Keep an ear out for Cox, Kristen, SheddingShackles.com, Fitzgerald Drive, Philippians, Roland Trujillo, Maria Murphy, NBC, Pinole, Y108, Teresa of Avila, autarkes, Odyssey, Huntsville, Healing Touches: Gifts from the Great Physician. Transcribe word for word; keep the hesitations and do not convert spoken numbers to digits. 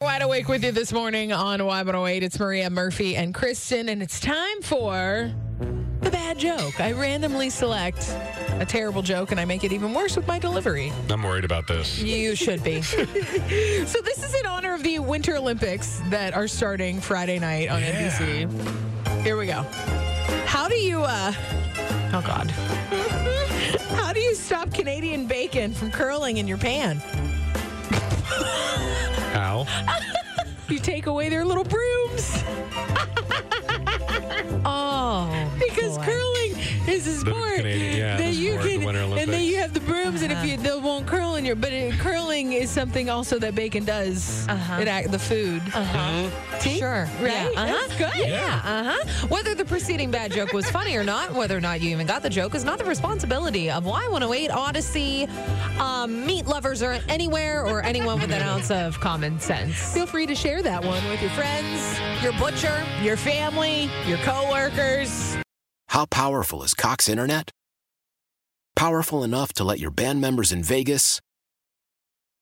Wide awake with you this morning on Y one oh eight. It's Maria Murphy and Kristen, and it's time for the bad joke. I randomly select a terrible joke, and I make it even worse with my delivery. I'm worried about this. You should be. So this is in honor of the Winter Olympics that are starting Friday night on yeah. N B C. Here we go. How do you, uh... oh, God. How do you stop Canadian bacon from curling in your pan? How? You take away their little brooms. Oh, because boy. Curling is a sport Canadian, yeah, that you sport, can, the and then you have the brooms, uh-huh. and if you they won't curl in your. But it, curling is something also that bacon does. Uh-huh. It the food. Uh huh. Sure. Right. Yeah. Uh huh. Good. Yeah. yeah. Uh huh. Whether the preceding bad joke was funny or not, whether or not you even got the joke, is not the responsibility of Y one oh eight, Odyssey, um, meat lovers, or anywhere or anyone with an ounce of common sense. Feel free to share that one with your friends, your butcher, your family, your coworkers. How powerful is Cox Internet? Powerful enough to let your band members in Vegas,